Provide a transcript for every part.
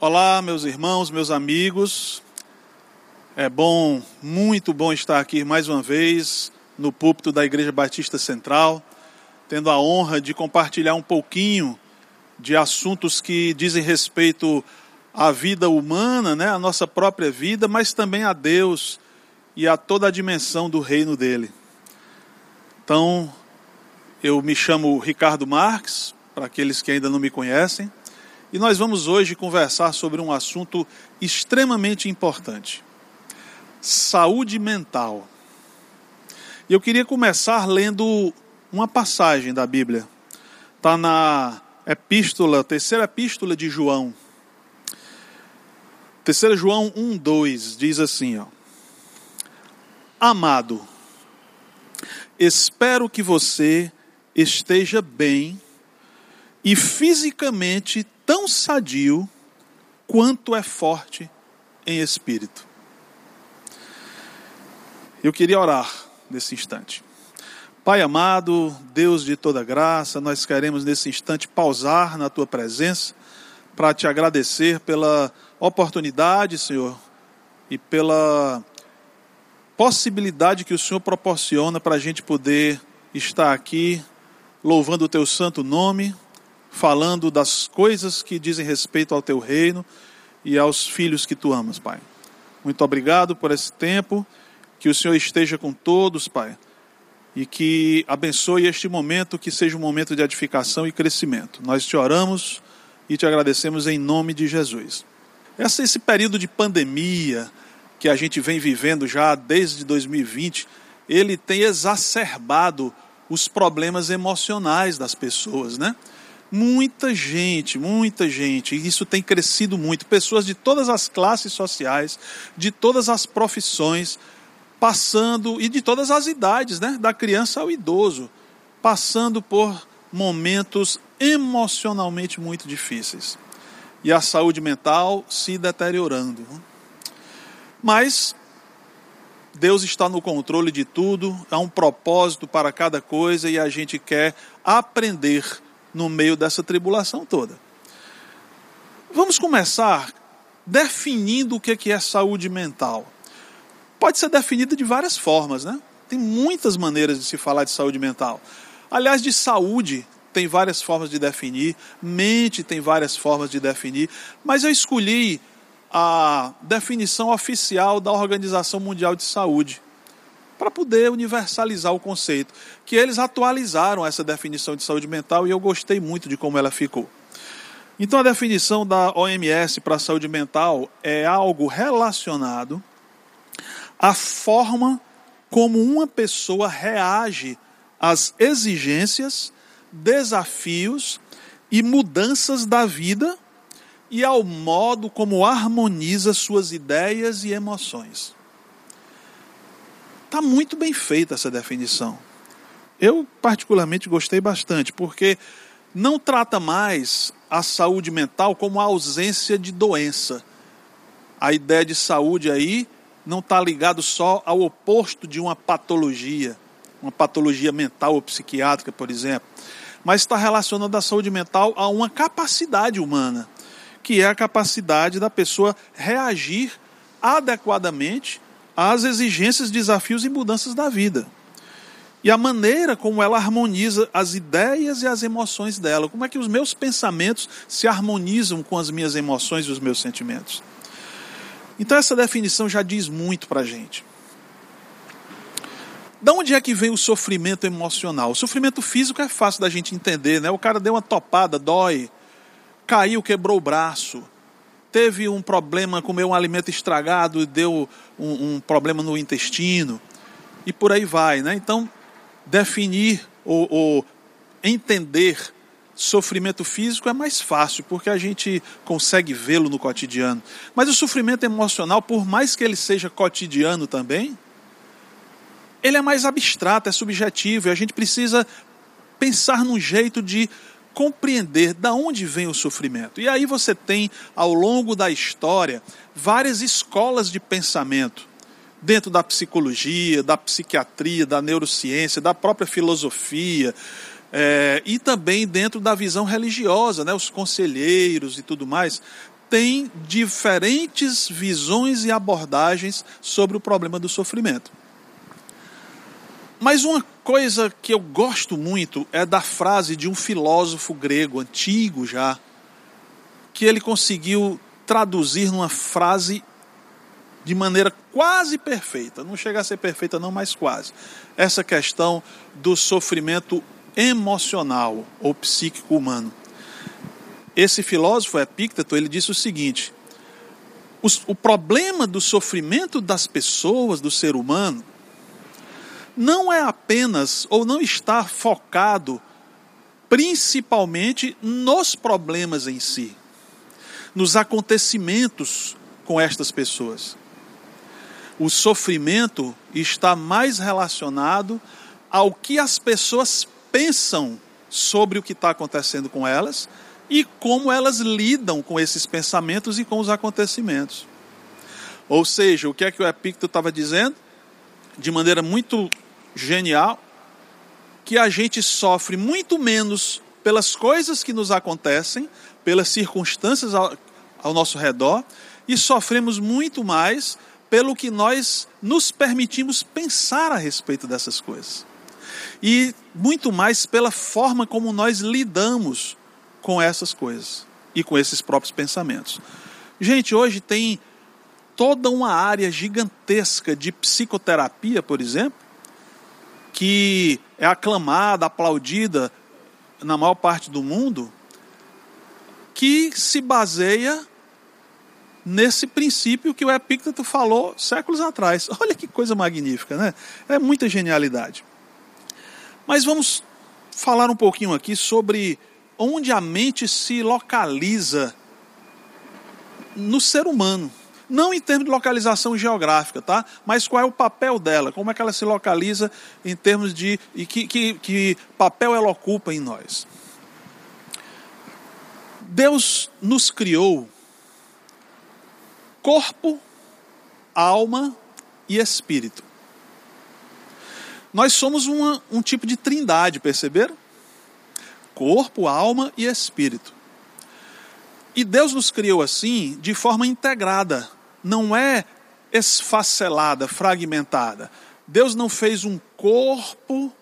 Olá, meus irmãos, meus amigos. É bom, muito bom estar aqui mais uma vez no púlpito da Igreja Batista Central, tendo a honra de compartilhar um pouquinho de assuntos que dizem respeito à vida humana, né, à nossa própria vida, mas também a Deus e a toda a dimensão do reino dele. Então, eu me chamo Ricardo Marques, para aqueles que ainda não me conhecem. E nós vamos hoje conversar sobre um assunto extremamente importante: saúde mental. E eu queria começar lendo uma passagem da Bíblia. Está na terceira epístola de João. 3 João 1:2 diz assim, ó: Amado, espero que você esteja bem e fisicamente tão sadio quanto é forte em espírito. Eu queria orar nesse instante. Pai amado, Deus de toda graça, nós queremos nesse instante pausar na Tua presença para Te agradecer pela oportunidade, Senhor, e pela possibilidade que o Senhor proporciona para a gente poder estar aqui louvando o Teu santo nome, falando das coisas que dizem respeito ao Teu reino e aos filhos que Tu amas, Pai. Muito obrigado por esse tempo, que o Senhor esteja com todos, Pai, e que abençoe este momento, que seja um momento de edificação e crescimento. Nós Te oramos e Te agradecemos em nome de Jesus. Esse período de pandemia que a gente vem vivendo já desde 2020, ele tem exacerbado os problemas emocionais das pessoas, né? Muita gente, isso tem crescido muito, pessoas de todas as classes sociais, de todas as profissões, passando, e de todas as idades, né, da criança ao idoso, passando por momentos emocionalmente muito difíceis, e a saúde mental se deteriorando. Mas Deus está no controle de tudo, há um propósito para cada coisa, e a gente quer aprender no meio dessa tribulação toda. Vamos começar definindo o que é saúde mental. Pode ser definida de várias formas, né? Tem muitas maneiras de se falar de saúde mental. Aliás, de saúde tem várias formas de definir, mente tem várias formas de definir, mas eu escolhi a definição oficial da Organização Mundial de Saúde, para poder universalizar o conceito, que eles atualizaram essa definição de saúde mental e eu gostei muito de como ela ficou. Então a definição da OMS para a saúde mental é algo relacionado à forma como uma pessoa reage às exigências, desafios e mudanças da vida e ao modo como harmoniza suas ideias e emoções. Está muito bem feita essa definição. Eu particularmente gostei bastante, porque não trata mais a saúde mental como a ausência de doença. A ideia de saúde aí não está ligada só ao oposto de uma patologia mental ou psiquiátrica, por exemplo, mas está relacionando a saúde mental a uma capacidade humana, que é a capacidade da pessoa reagir adequadamente às exigências, desafios e mudanças da vida. E a maneira como ela harmoniza as ideias e as emoções dela. Como é que os meus pensamentos se harmonizam com as minhas emoções e os meus sentimentos. Então essa definição já diz muito pra gente. Da onde é que vem o sofrimento emocional? O sofrimento físico é fácil da gente entender, né? O cara deu uma topada, dói, caiu, quebrou o braço. Teve um problema, comeu um alimento estragado e deu um problema no intestino. E por aí vai, né? Então, definir ou entender sofrimento físico é mais fácil, porque a gente consegue vê-lo no cotidiano. Mas o sofrimento emocional, por mais que ele seja cotidiano também, ele é mais abstrato, é subjetivo. E a gente precisa pensar num jeito de compreender da onde vem o sofrimento. E aí você tem, ao longo da história, várias escolas de pensamento, dentro da psicologia, da psiquiatria, da neurociência, da própria filosofia, e também dentro da visão religiosa, né, os conselheiros e tudo mais, tem diferentes visões e abordagens sobre o problema do sofrimento. Mas uma coisa que eu gosto muito é da frase de um filósofo grego, antigo já, que ele conseguiu traduzir numa frase de maneira quase perfeita. Não chega a ser perfeita não, mas quase. Essa questão do sofrimento emocional ou psíquico humano. Esse filósofo, Epicteto, ele disse o seguinte: o problema do sofrimento das pessoas, do ser humano, não é apenas, ou não está focado principalmente nos problemas em si, nos acontecimentos com estas pessoas. O sofrimento está mais relacionado ao que as pessoas pensam sobre o que está acontecendo com elas e como elas lidam com esses pensamentos e com os acontecimentos. Ou seja, o que é que o Epicteto estava dizendo? De maneira muito genial, que a gente sofre muito menos pelas coisas que nos acontecem, pelas circunstâncias ao nosso redor, e sofremos muito mais pelo que nós nos permitimos pensar a respeito dessas coisas. E muito mais pela forma como nós lidamos com essas coisas e com esses próprios pensamentos. Gente, hoje tem toda uma área gigantesca de psicoterapia, por exemplo, que é aclamada, aplaudida na maior parte do mundo, que se baseia nesse princípio que o Epicteto falou séculos atrás. Olha que coisa magnífica, né? É muita genialidade. Mas vamos falar um pouquinho aqui sobre onde a mente se localiza no ser humano. Não em termos de localização geográfica, tá? Mas qual é o papel dela? Como é que ela se localiza em termos de... E que papel ela ocupa em nós? Deus nos criou corpo, alma e espírito. Nós somos um tipo de trindade, perceberam? Corpo, alma e espírito. E Deus nos criou assim, de forma integrada. Não é esfacelada, fragmentada. Deus não fez um corpo,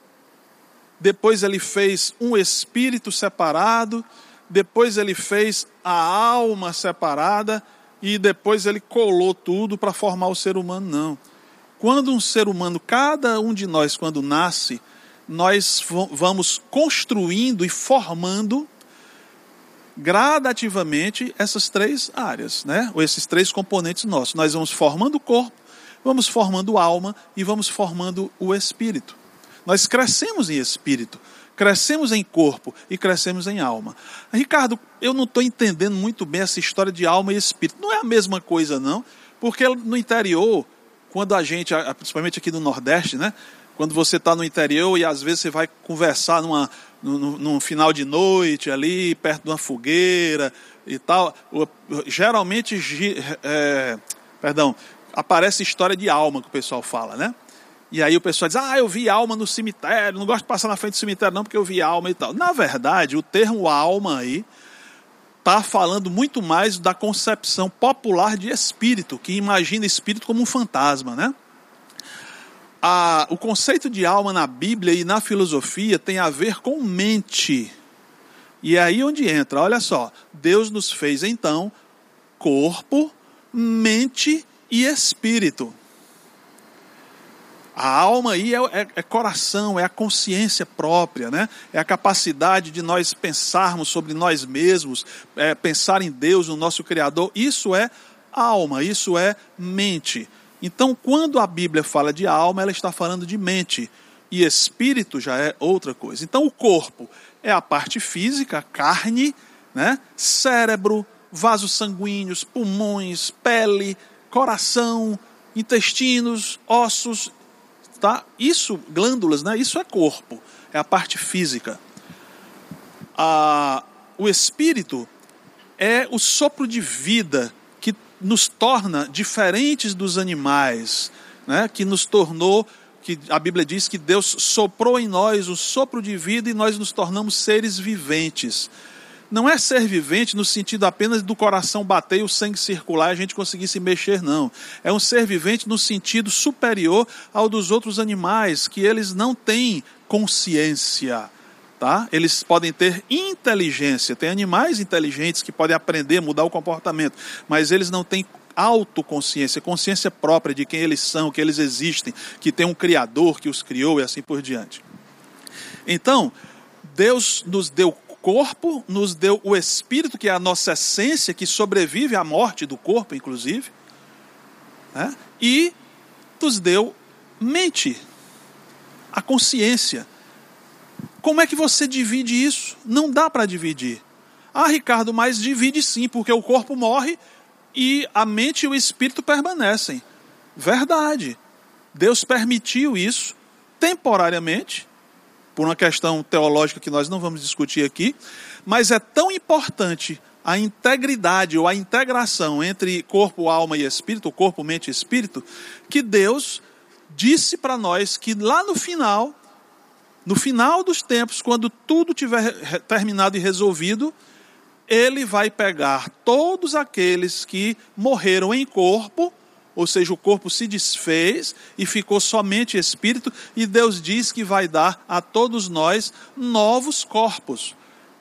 depois ele fez um espírito separado, depois ele fez a alma separada e depois ele colou tudo para formar o ser humano, não. Quando um ser humano, cada um de nós, quando nasce, nós vamos construindo e formando gradativamente essas três áreas, né? Ou esses três componentes nossos. Nós vamos formando o corpo, vamos formando a alma e vamos formando o espírito. Nós crescemos em espírito, crescemos em corpo e crescemos em alma. Ricardo, eu não estou entendendo muito bem essa história de alma e espírito. Não é a mesma coisa não, porque no interior, quando a gente, principalmente aqui no Nordeste, né? Quando você está no interior e às vezes você vai conversar num final de noite ali, perto de uma fogueira e tal, geralmente, aparece história de alma que o pessoal fala, né? E aí o pessoal diz, eu vi alma no cemitério, não gosto de passar na frente do cemitério não porque eu vi alma e tal. Na verdade, o termo alma aí está falando muito mais da concepção popular de espírito, que imagina espírito como um fantasma, né? O conceito de alma na Bíblia e na filosofia tem a ver com mente. E é aí onde entra, olha só, Deus nos fez então corpo, mente e espírito. A alma aí é coração, é a consciência própria, né? É a capacidade de nós pensarmos sobre nós mesmos, pensar em Deus, no nosso Criador. Isso é alma, isso é mente. Então, quando a Bíblia fala de alma, ela está falando de mente. E espírito já é outra coisa. Então, o corpo é a parte física, a carne, né? Cérebro, vasos sanguíneos, pulmões, pele, coração, intestinos, ossos, tá? Isso, glândulas, né? Isso é corpo, é a parte física. O espírito é o sopro de vida que nos torna diferentes dos animais, né? Que a Bíblia diz que Deus soprou em nós o sopro de vida e nós nos tornamos seres viventes. não é ser vivente no sentido apenas do coração bater e o sangue circular e a gente conseguir se mexer, não. É um ser vivente no sentido superior ao dos outros animais, que eles não têm consciência, tá? Eles podem ter inteligência. Tem animais inteligentes que podem aprender, mudar o comportamento, mas eles não têm autoconsciência, consciência própria de quem eles são, que eles existem, que tem um Criador que os criou e assim por diante. Então, Deus nos deu corpo, nos deu o espírito, que é a nossa essência, que sobrevive à morte do corpo, inclusive, né? E nos deu mente, a consciência. Como é que você divide isso? Não dá para dividir. Ah, Ricardo, mas divide sim, porque o corpo morre e a mente e o espírito permanecem. Verdade. Deus permitiu isso temporariamente, por uma questão teológica que nós não vamos discutir aqui, mas é tão importante a integridade ou a integração entre corpo, alma e espírito, corpo, mente e espírito, que Deus disse para nós que lá no final dos tempos, quando tudo tiver terminado e resolvido, Ele vai pegar todos aqueles que morreram em corpo, ou seja, o corpo se desfez e ficou somente espírito, e Deus diz que vai dar a todos nós novos corpos.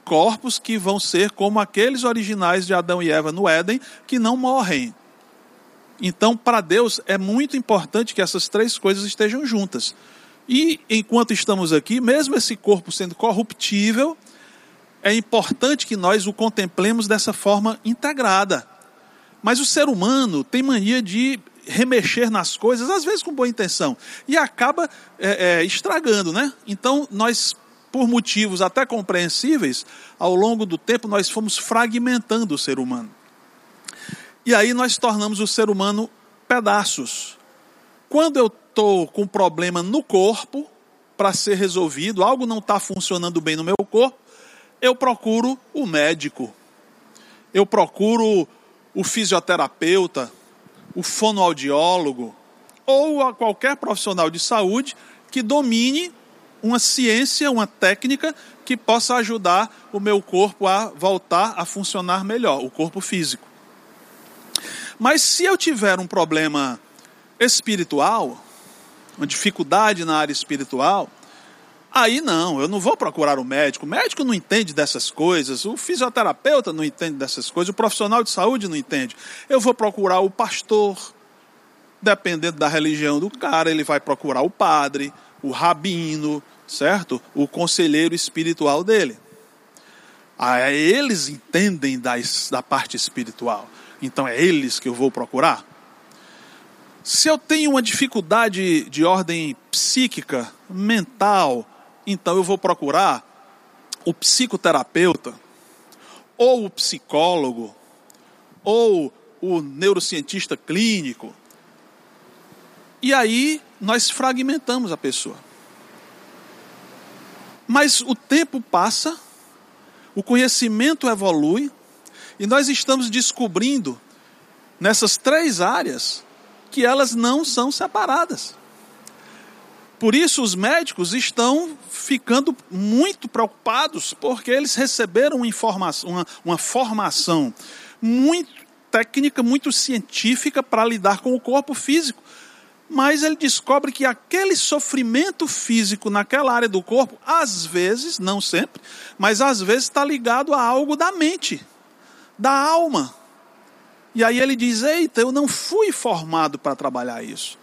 Corpos que vão ser como aqueles originais de Adão e Eva no Éden, que não morrem. Então, para Deus, é muito importante que essas três coisas estejam juntas. E, enquanto estamos aqui, mesmo esse corpo sendo corruptível, é importante que nós o contemplemos dessa forma integrada. Mas o ser humano tem mania de remexer nas coisas, às vezes com boa intenção, e acaba estragando, né? Então, nós, por motivos até compreensíveis, ao longo do tempo nós fomos fragmentando o ser humano. E aí nós tornamos o ser humano pedaços. Quando eu estou com um problema no corpo, para ser resolvido, algo não está funcionando bem no meu corpo, eu procuro o médico, eu procuro o fisioterapeuta, o fonoaudiólogo, ou a qualquer profissional de saúde que domine uma ciência, uma técnica que possa ajudar o meu corpo a voltar a funcionar melhor, o corpo físico. Mas se eu tiver um problema espiritual, uma dificuldade na área espiritual, aí não, eu não vou procurar o médico não entende dessas coisas, o fisioterapeuta não entende dessas coisas, o profissional de saúde não entende. Eu vou procurar o pastor, dependendo da religião do cara, ele vai procurar o padre, o rabino, certo? O conselheiro espiritual dele. Aí eles entendem da parte espiritual, então é eles que eu vou procurar. Se eu tenho uma dificuldade de ordem psíquica, mental, então eu vou procurar o psicoterapeuta, ou o psicólogo, ou o neurocientista clínico. E aí nós fragmentamos a pessoa. Mas o tempo passa, o conhecimento evolui, e nós estamos descobrindo nessas três áreas que elas não são separadas. Por isso os médicos estão ficando muito preocupados, porque eles receberam uma formação muito técnica, muito científica para lidar com o corpo físico. Mas ele descobre que aquele sofrimento físico naquela área do corpo, às vezes, não sempre, mas às vezes está ligado a algo da mente, da alma. E aí ele diz, eita, eu não fui formado para trabalhar isso.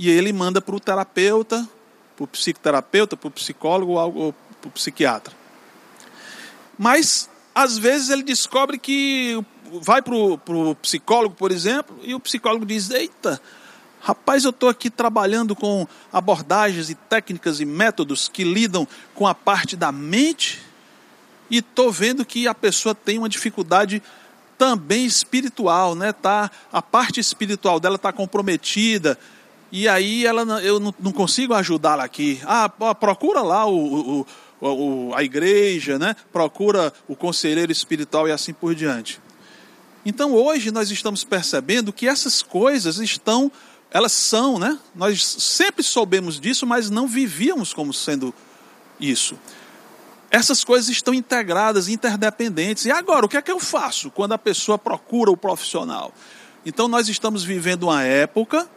E ele manda para o terapeuta, para o psicoterapeuta, para o psicólogo ou para o psiquiatra. Mas, às vezes, ele descobre que vai para o psicólogo, por exemplo, e o psicólogo diz, eita, rapaz, eu estou aqui trabalhando com abordagens e técnicas e métodos que lidam com a parte da mente e estou vendo que a pessoa tem uma dificuldade também espiritual, né? Tá, a parte espiritual dela está comprometida. E aí eu não consigo ajudá-la aqui. Ah, procura lá a igreja, né? Procura o conselheiro espiritual e assim por diante. Então hoje nós estamos percebendo que essas coisas elas são, né? Nós sempre soubemos disso, mas não vivíamos como sendo isso. Essas coisas estão integradas, interdependentes. E agora, o que é que eu faço quando a pessoa procura o profissional? Então, nós estamos vivendo uma época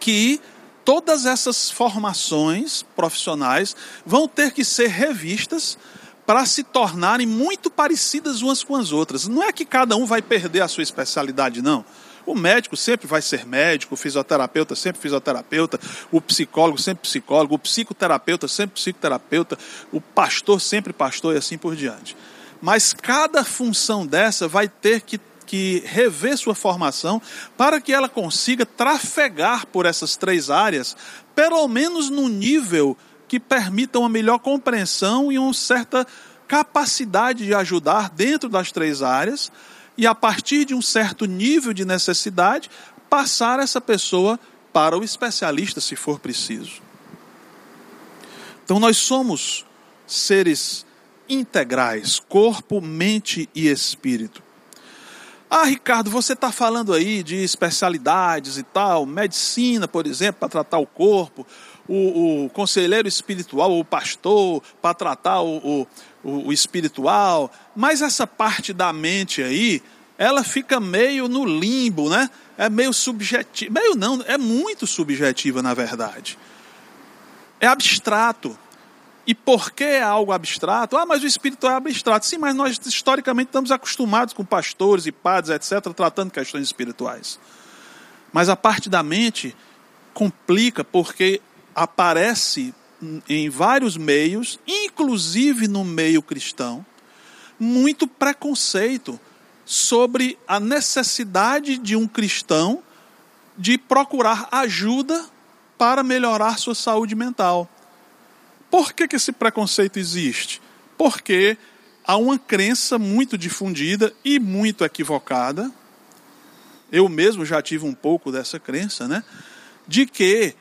que todas essas formações profissionais vão ter que ser revistas para se tornarem muito parecidas umas com as outras. Não é que cada um vai perder a sua especialidade, não. O médico sempre vai ser médico, o fisioterapeuta sempre fisioterapeuta, o psicólogo sempre psicólogo, o psicoterapeuta sempre psicoterapeuta, o pastor sempre pastor e assim por diante. Mas cada função dessa vai ter que rever sua formação para que ela consiga trafegar por essas três áreas, pelo menos num nível que permita uma melhor compreensão e uma certa capacidade de ajudar dentro das três áreas, e a partir de um certo nível de necessidade, passar essa pessoa para o especialista, se for preciso. Então nós somos seres integrais, corpo, mente e espírito. Ah, Ricardo, você está falando aí de especialidades e tal, medicina, por exemplo, para tratar o corpo, o conselheiro espiritual, o pastor, para tratar o espiritual, mas essa parte da mente aí, ela fica meio no limbo, né? É meio subjetiva, meio não, é muito subjetiva na verdade. É abstrato. E por que é algo abstrato? Ah, mas o espiritual é abstrato. Sim, mas nós historicamente estamos acostumados com pastores e padres, etc., tratando questões espirituais. Mas a parte da mente complica porque aparece em vários meios, inclusive no meio cristão, muito preconceito sobre a necessidade de um cristão de procurar ajuda para melhorar sua saúde mental. Por que esse preconceito existe? Porque há uma crença muito difundida e muito equivocada, eu mesmo já tive um pouco dessa crença, né? De que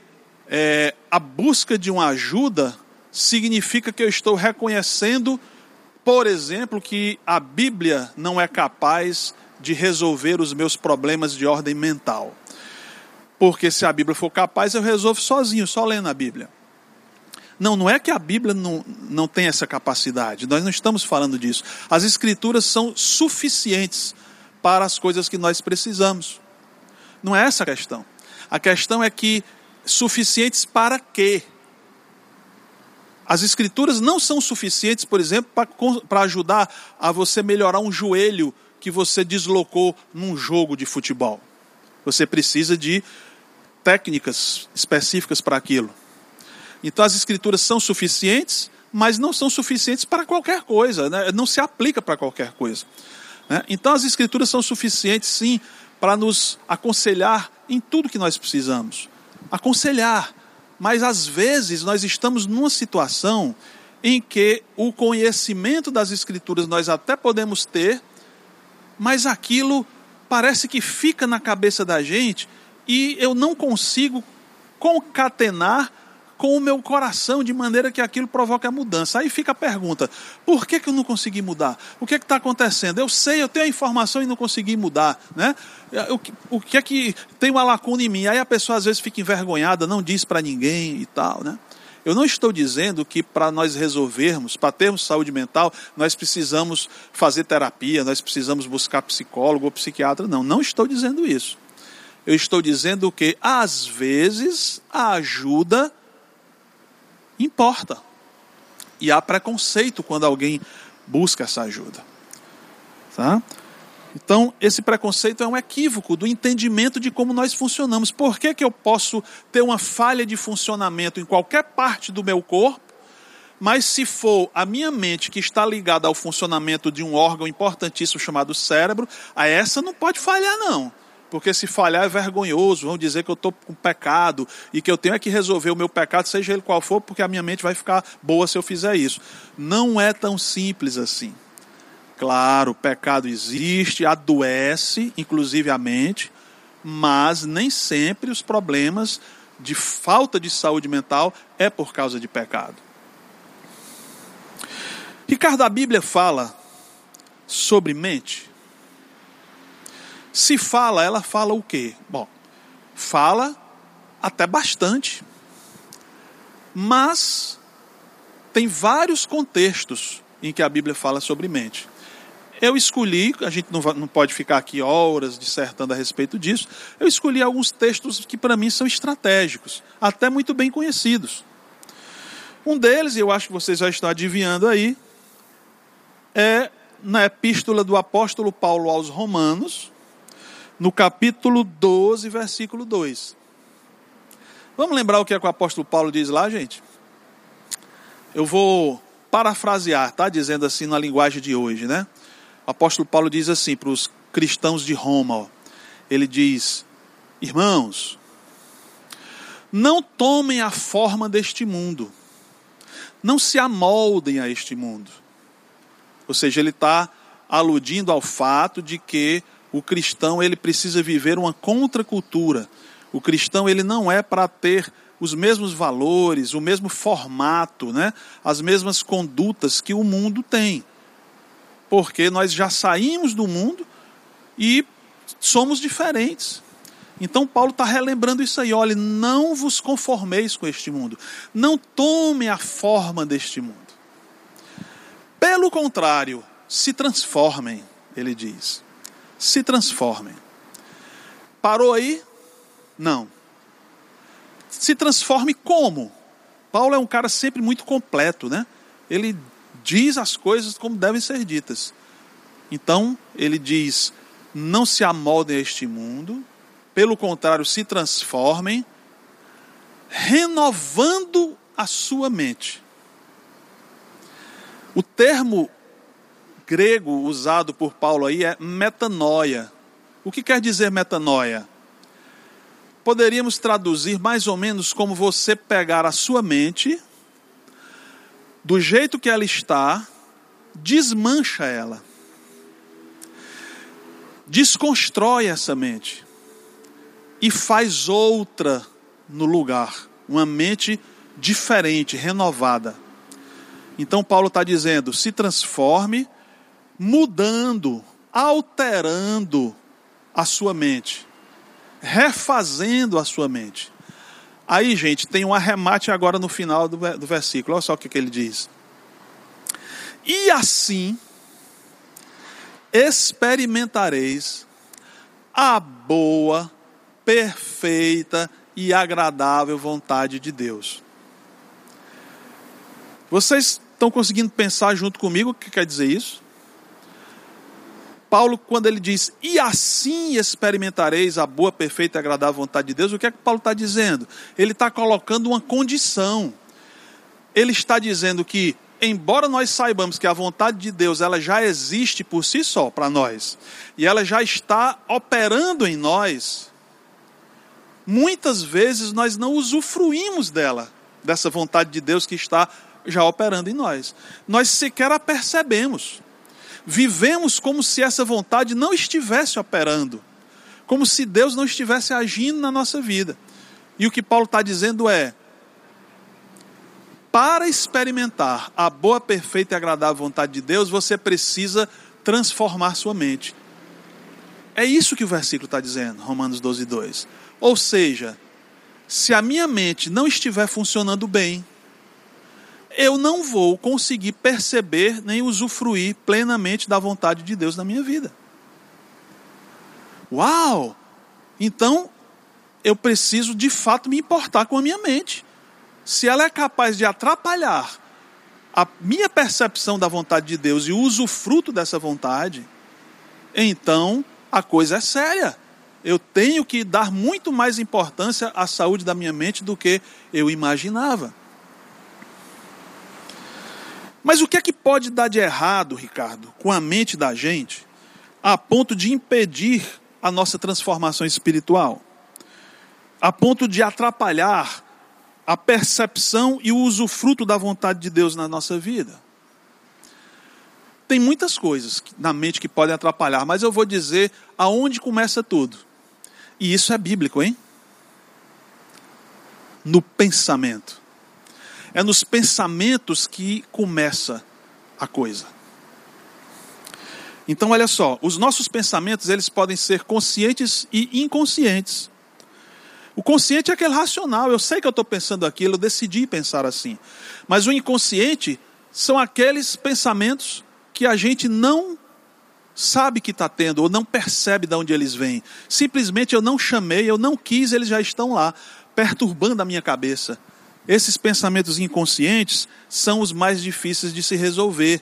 a busca de uma ajuda significa que eu estou reconhecendo, por exemplo, que a Bíblia não é capaz de resolver os meus problemas de ordem mental. Porque se a Bíblia for capaz, eu resolvo sozinho, só lendo a Bíblia. Não, não é que a Bíblia não tem essa capacidade, nós não estamos falando disso. As Escrituras são suficientes para as coisas que nós precisamos. Não é essa a questão. A questão é que suficientes para quê? As Escrituras não são suficientes, por exemplo, para ajudar a você melhorar um joelho que você deslocou num jogo de futebol. Você precisa de técnicas específicas para aquilo. Então as Escrituras são suficientes, mas não são suficientes para qualquer coisa, né? Não se aplica para qualquer coisa, né? Então as Escrituras são suficientes sim para nos aconselhar em tudo que nós precisamos. Aconselhar, mas às vezes nós estamos numa situação em que o conhecimento das Escrituras nós até podemos ter, mas aquilo parece que fica na cabeça da gente e eu não consigo concatenar com o meu coração, de maneira que aquilo provoque a mudança. Aí fica a pergunta, por que eu não consegui mudar? O que é que está acontecendo? Eu sei, eu tenho a informação e não consegui mudar, né? O que é que tem uma lacuna em mim? Aí a pessoa às vezes fica envergonhada, não diz para ninguém e tal, né? Eu não estou dizendo que para nós resolvermos, para termos saúde mental, nós precisamos fazer terapia, nós precisamos buscar psicólogo ou psiquiatra, não. Não estou dizendo isso. Eu estou dizendo que às vezes a ajuda importa. E há preconceito quando alguém busca essa ajuda, tá? Então, esse preconceito é um equívoco do entendimento de como nós funcionamos. Por que que eu posso ter uma falha de funcionamento em qualquer parte do meu corpo, mas se for a minha mente que está ligada ao funcionamento de um órgão importantíssimo chamado cérebro, a essa não pode falhar não. Porque se falhar é vergonhoso, vão dizer que eu estou com pecado e que eu tenho é que resolver o meu pecado, seja ele qual for, porque a minha mente vai ficar boa se eu fizer isso. Não é tão simples assim. Claro, o pecado existe, adoece, inclusive a mente, mas nem sempre os problemas de falta de saúde mental é por causa de pecado. Ricardo, a Bíblia fala sobre mente? Se fala, ela fala o quê? Bom, fala até bastante, mas Tem vários contextos em que a Bíblia fala sobre mente. Eu escolhi, a gente não pode ficar aqui horas dissertando a respeito disso, eu escolhi alguns textos que para mim são estratégicos, até muito bem conhecidos. Um deles, e eu acho que vocês já estão adivinhando aí, é na epístola do apóstolo Paulo aos Romanos, no capítulo 12, versículo 2. Vamos lembrar o que é que o apóstolo Paulo diz lá, gente? Eu vou parafrasear, tá? Dizendo assim na linguagem de hoje, né? O apóstolo Paulo diz assim para os cristãos de Roma, ó. Ele diz: irmãos, não tomem a forma deste mundo, não se amoldem a este mundo. Ou seja, ele está aludindo ao fato de que o cristão ele precisa viver uma contracultura. O cristão ele não é para ter os mesmos valores, o mesmo formato, né? As mesmas condutas que o mundo tem. Porque nós já saímos do mundo e somos diferentes. Então Paulo está relembrando isso aí. Olha, não vos conformeis com este mundo. Não tome a forma deste mundo. Pelo contrário, se transformem, ele diz. Se transformem. Parou aí? Não. Se transforme como? Paulo é um cara sempre muito completo, né? Ele diz as coisas como devem ser ditas. Então, ele diz, não se amoldem a este mundo, pelo contrário, se transformem, renovando a sua mente. O termo grego usado por Paulo aí é metanoia. O que quer dizer metanoia? Poderíamos traduzir mais ou menos como você pegar a sua mente, do jeito que ela está, desmancha ela. Desconstrói essa mente. E faz outra no lugar. Uma mente diferente, renovada. Então Paulo está dizendo, se transforme mudando, alterando a sua mente. Refazendo a sua mente. Aí, gente, tem um arremate agora no final do versículo. Olha só o que ele diz. E assim experimentareis a boa, perfeita e agradável vontade de Deus. Vocês estão conseguindo pensar junto comigo o que quer dizer isso? Paulo, quando ele diz, e assim experimentareis a boa, perfeita e agradável vontade de Deus, o que é que Paulo está dizendo? Ele está colocando uma condição. Ele está dizendo que, embora nós saibamos que a vontade de Deus ela já existe por si só para nós, e ela já está operando em nós, muitas vezes nós não usufruímos dela, dessa vontade de Deus que está já operando em nós. Nós sequer a percebemos. Vivemos como se essa vontade não estivesse operando, como se Deus não estivesse agindo na nossa vida. E o que Paulo está dizendo é, para experimentar a boa, perfeita e agradável vontade de Deus, você precisa transformar sua mente. É isso que o versículo está dizendo, Romanos 12, 2. Ou seja, se a minha mente não estiver funcionando bem, eu não vou conseguir perceber nem usufruir plenamente da vontade de Deus na minha vida. Uau! Então, eu preciso de fato me importar com a minha mente. Se ela é capaz de atrapalhar a minha percepção da vontade de Deus e o usufruto dessa vontade, então a coisa é séria. Eu tenho que dar muito mais importância à saúde da minha mente do que eu imaginava. Mas o que é que pode dar de errado, Ricardo, com a mente da gente, a ponto de impedir a nossa transformação espiritual? A ponto de atrapalhar a percepção e o usufruto da vontade de Deus na nossa vida? Tem muitas coisas na mente que podem atrapalhar, mas eu vou dizer aonde começa tudo. E isso é bíblico, hein? No pensamento. É nos pensamentos que começa a coisa. Então, olha só, os nossos pensamentos, eles podem ser conscientes e inconscientes. O consciente é aquele racional. Eu sei que eu estou pensando aquilo, eu decidi pensar assim. Mas o inconsciente são aqueles pensamentos que a gente não sabe que está tendo, ou não percebe de onde eles vêm. Simplesmente eu não chamei, eu não quis, eles já estão lá, perturbando a minha cabeça. Esses pensamentos inconscientes são os mais difíceis de se resolver.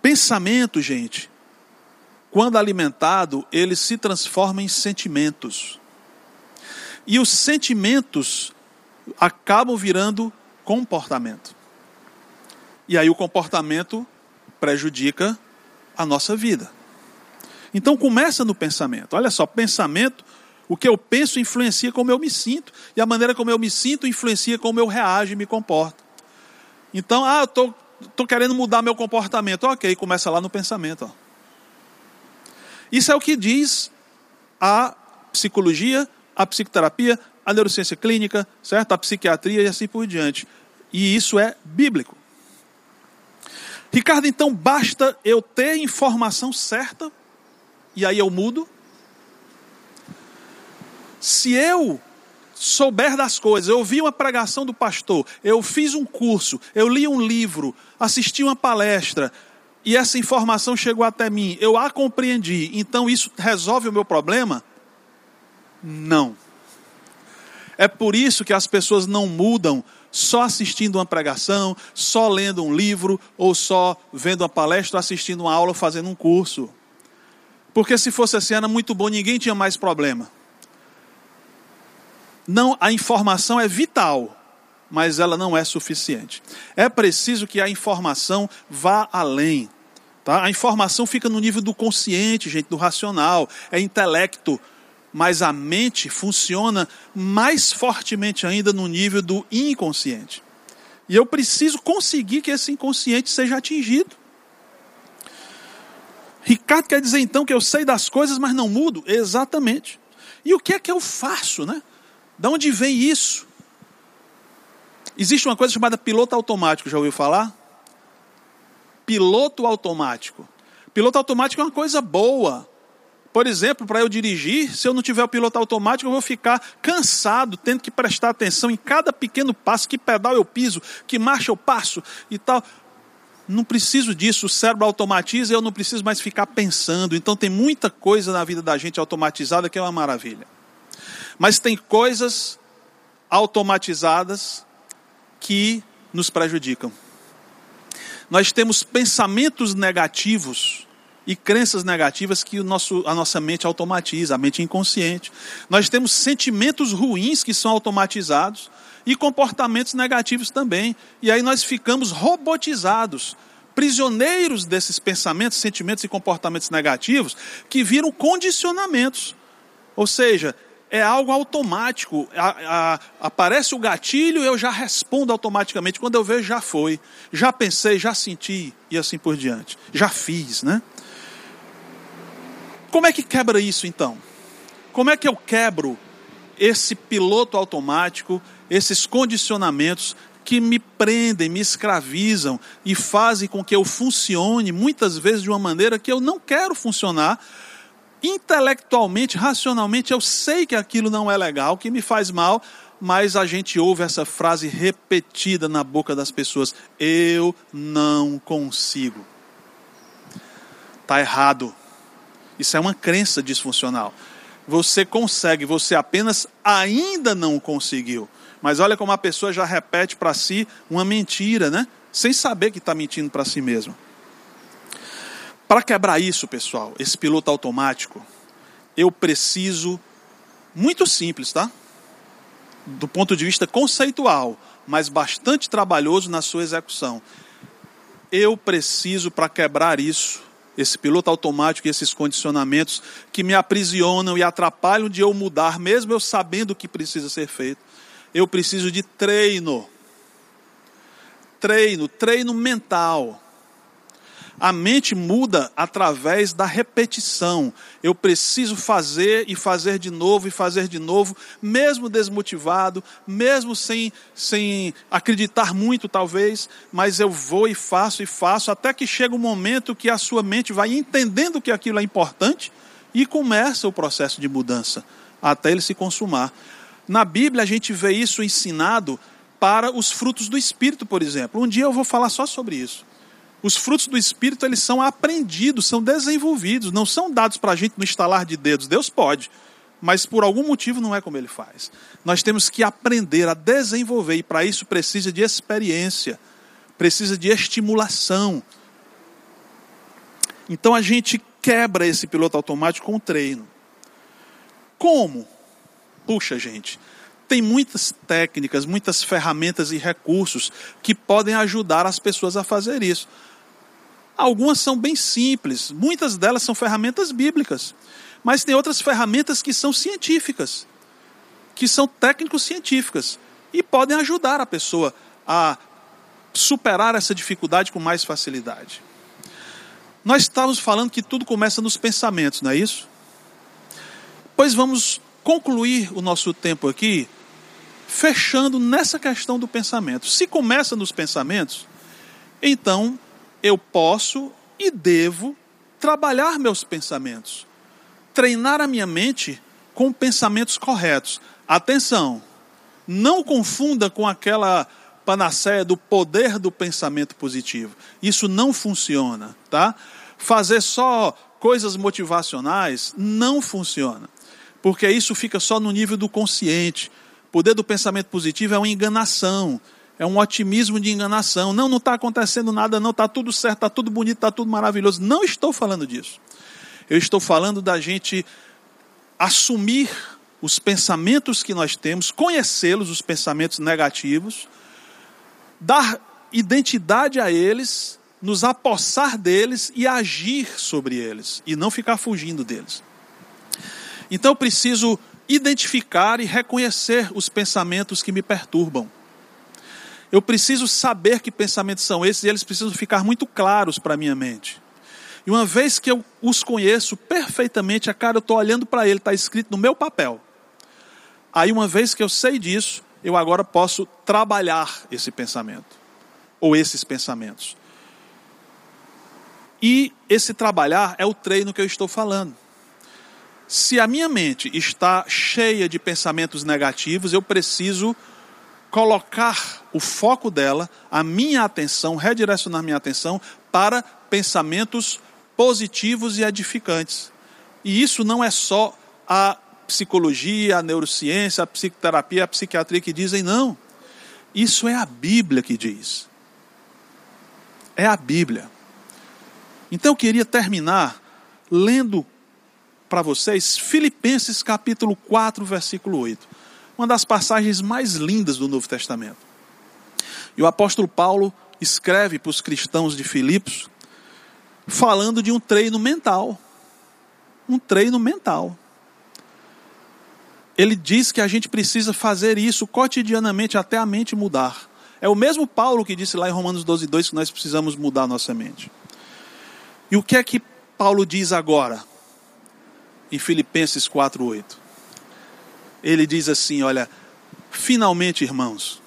Pensamento, gente, quando alimentado, ele se transforma em sentimentos. E os sentimentos acabam virando comportamento. E aí o comportamento prejudica a nossa vida. Então começa no pensamento. Olha só, pensamento, o que eu penso influencia como eu me sinto. E a maneira como eu me sinto influencia como eu reajo e me comporto. Então, eu estou querendo mudar meu comportamento. Ok, começa lá no pensamento. Isso é o que diz a psicologia, a psicoterapia, a neurociência clínica, certo? A psiquiatria e assim por diante. E isso é bíblico. Ricardo, então basta eu ter informação certa e aí eu mudo? Se eu souber das coisas, eu ouvi uma pregação do pastor, eu fiz um curso, eu li um livro, assisti uma palestra e essa informação chegou até mim, eu a compreendi, então isso resolve o meu problema? Não. É por isso que as pessoas não mudam só assistindo uma pregação, só lendo um livro, ou só vendo uma palestra, assistindo uma aula, fazendo um curso. Porque se fosse assim, era muito bom, ninguém tinha mais problema. Não, a informação é vital, mas ela não é suficiente. É preciso que a informação vá além. Tá? A informação fica no nível do consciente, gente, do racional, é intelecto. Mas a mente funciona mais fortemente ainda no nível do inconsciente. E eu preciso conseguir que esse inconsciente seja atingido. Ricardo quer dizer então que eu sei das coisas, mas não mudo? Exatamente. E o que é que eu faço, né? De onde vem isso? Existe uma coisa chamada piloto automático, já ouviu falar? Piloto automático. Piloto automático é uma coisa boa. Por exemplo, para eu dirigir, se eu não tiver o piloto automático, eu vou ficar cansado, tendo que prestar atenção em cada pequeno passo, que pedal eu piso, que marcha eu passo e tal. Não preciso disso, o cérebro automatiza e eu não preciso mais ficar pensando. Então tem muita coisa na vida da gente automatizada que é uma maravilha. Mas tem coisas automatizadas que nos prejudicam. Nós temos pensamentos negativos e crenças negativas que a nossa mente automatiza, a mente inconsciente. Nós temos sentimentos ruins que são automatizados e comportamentos negativos também. E aí nós ficamos robotizados, prisioneiros desses pensamentos, sentimentos e comportamentos negativos que viram condicionamentos. Ou seja, é algo automático. Aparece o gatilho, eu já respondo automaticamente. Quando eu vejo, já foi. Já pensei, já senti e assim por diante. Já fiz, né? Como é que quebra isso então? Como é que eu quebro esse piloto automático, esses condicionamentos que me prendem, me escravizam e fazem com que eu funcione muitas vezes de uma maneira que eu não quero funcionar? Intelectualmente, racionalmente, eu sei que aquilo não é legal, que me faz mal, mas a gente ouve essa frase repetida na boca das pessoas: eu não consigo. Tá errado. Isso é uma crença disfuncional. Você consegue, você apenas ainda não conseguiu. Mas olha como a pessoa já repete para si uma mentira, né? Sem saber que está mentindo para si mesmo. Para quebrar isso, pessoal, esse piloto automático, eu preciso, muito simples, tá? Do ponto de vista conceitual, mas bastante trabalhoso na sua execução. Eu preciso, para quebrar isso, esse piloto automático e esses condicionamentos que me aprisionam e atrapalham de eu mudar, mesmo eu sabendo o que precisa ser feito, eu preciso de treino. Treino mental. A mente muda através da repetição. Eu preciso fazer e fazer de novo e fazer de novo, mesmo desmotivado, mesmo sem acreditar muito talvez, mas eu vou e faço, até que chega um momento que a sua mente vai entendendo que aquilo é importante e começa o processo de mudança. até ele se consumar. Na Bíblia a gente vê isso ensinado para os frutos do Espírito, por exemplo. Um dia eu vou falar só sobre isso. Os frutos do Espírito, eles são aprendidos, são desenvolvidos, não são dados para a gente no estalar de dedos. Deus pode, mas por algum motivo não é como ele faz. Nós temos que aprender a desenvolver, e para isso precisa de experiência, precisa de estimulação. Então a gente quebra esse piloto automático com o treino. Como? Puxa, gente, tem muitas técnicas, muitas ferramentas e recursos que podem ajudar as pessoas a fazer isso. Algumas são bem simples, muitas delas são ferramentas bíblicas, mas tem outras ferramentas que são científicas, que são técnico-científicas e podem ajudar a pessoa a superar essa dificuldade com mais facilidade. Nós estávamos falando que tudo começa nos pensamentos, não é isso? Pois vamos concluir o nosso tempo aqui, fechando nessa questão do pensamento. Se começa nos pensamentos, então eu posso e devo trabalhar meus pensamentos, treinar a minha mente com pensamentos corretos. Atenção, não confunda com aquela panaceia do poder do pensamento positivo. Isso não funciona, tá? Fazer só coisas motivacionais não funciona, porque isso fica só no nível do consciente. O poder do pensamento positivo é uma enganação, é um otimismo de enganação. Não está acontecendo nada, não, está tudo certo, está tudo bonito, está tudo maravilhoso. Não estou falando disso. Eu estou falando da gente assumir os pensamentos que nós temos, conhecê-los, os pensamentos negativos, dar identidade a eles, nos apossar deles e agir sobre eles, e não ficar fugindo deles. Então eu preciso identificar e reconhecer os pensamentos que me perturbam. Eu preciso saber que pensamentos são esses, e eles precisam ficar muito claros para a minha mente. E uma vez que eu os conheço perfeitamente, eu estou olhando para ele, está escrito no meu papel. Aí uma vez que eu sei disso, eu agora posso trabalhar esse pensamento, ou esses pensamentos. E esse trabalhar é o treino que eu estou falando. Se a minha mente está cheia de pensamentos negativos, eu preciso colocar o foco dela, a minha atenção, redirecionar minha atenção para pensamentos positivos e edificantes. E isso não é só a psicologia, a neurociência, a psicoterapia, a psiquiatria que dizem, não. Isso é a Bíblia que diz. É a Bíblia. Então eu queria terminar lendo para vocês Filipenses capítulo 4, versículo 8. Uma das passagens mais lindas do Novo Testamento. E o apóstolo Paulo escreve para os cristãos de Filipos, falando de um treino mental. Um treino mental. Ele diz que a gente precisa fazer isso cotidianamente até a mente mudar. É o mesmo Paulo que disse lá em Romanos 12:2 que nós precisamos mudar a nossa mente. E o que é que Paulo diz agora? Em Filipenses 4:8. Ele diz assim, olha, finalmente, irmãos,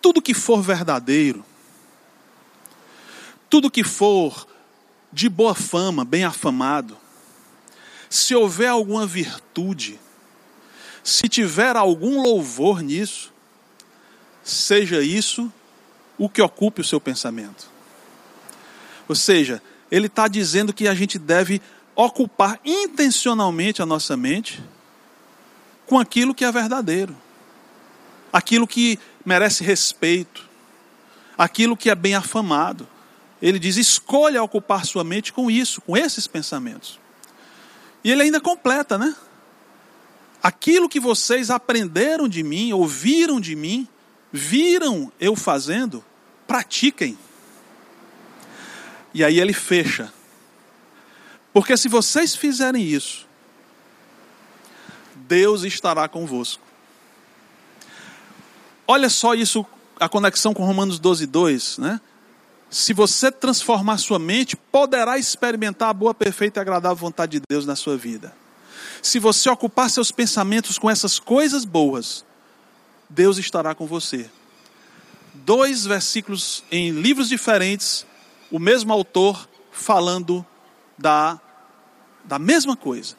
tudo que for verdadeiro, tudo que for de boa fama, bem afamado, se houver alguma virtude, se tiver algum louvor nisso, seja isso o que ocupe o seu pensamento. Ou seja, ele está dizendo que a gente deve ocupar intencionalmente a nossa mente com aquilo que é verdadeiro, aquilo que merece respeito, aquilo que é bem afamado. Ele diz, escolha ocupar sua mente com isso, com esses pensamentos. E ele ainda completa, né? Aquilo que vocês aprenderam de mim, ouviram de mim, viram eu fazendo, pratiquem. E aí ele fecha. Porque se vocês fizerem isso, Deus estará convosco. Olha só isso, a conexão com Romanos 12:2, né? Se você transformar sua mente, poderá experimentar a boa, perfeita e agradável vontade de Deus na sua vida. Se você ocupar seus pensamentos com essas coisas boas, Deus estará com você. 2 versículos em livros diferentes, o mesmo autor falando da mesma coisa.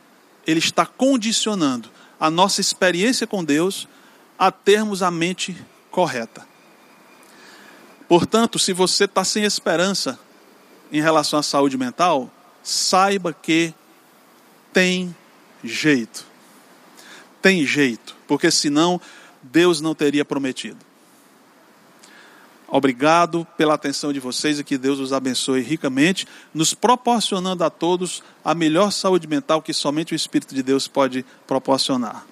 ele está condicionando a nossa experiência com Deus a termos a mente correta. Portanto, se você está sem esperança em relação à saúde mental, saiba que tem jeito. Tem jeito, porque senão Deus não teria prometido. Obrigado pela atenção de vocês e que Deus os abençoe ricamente, nos proporcionando a todos a melhor saúde mental que somente o Espírito de Deus pode proporcionar.